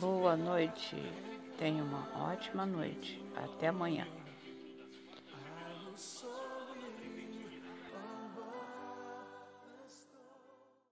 Boa noite. Tenha uma ótima noite. Até amanhã.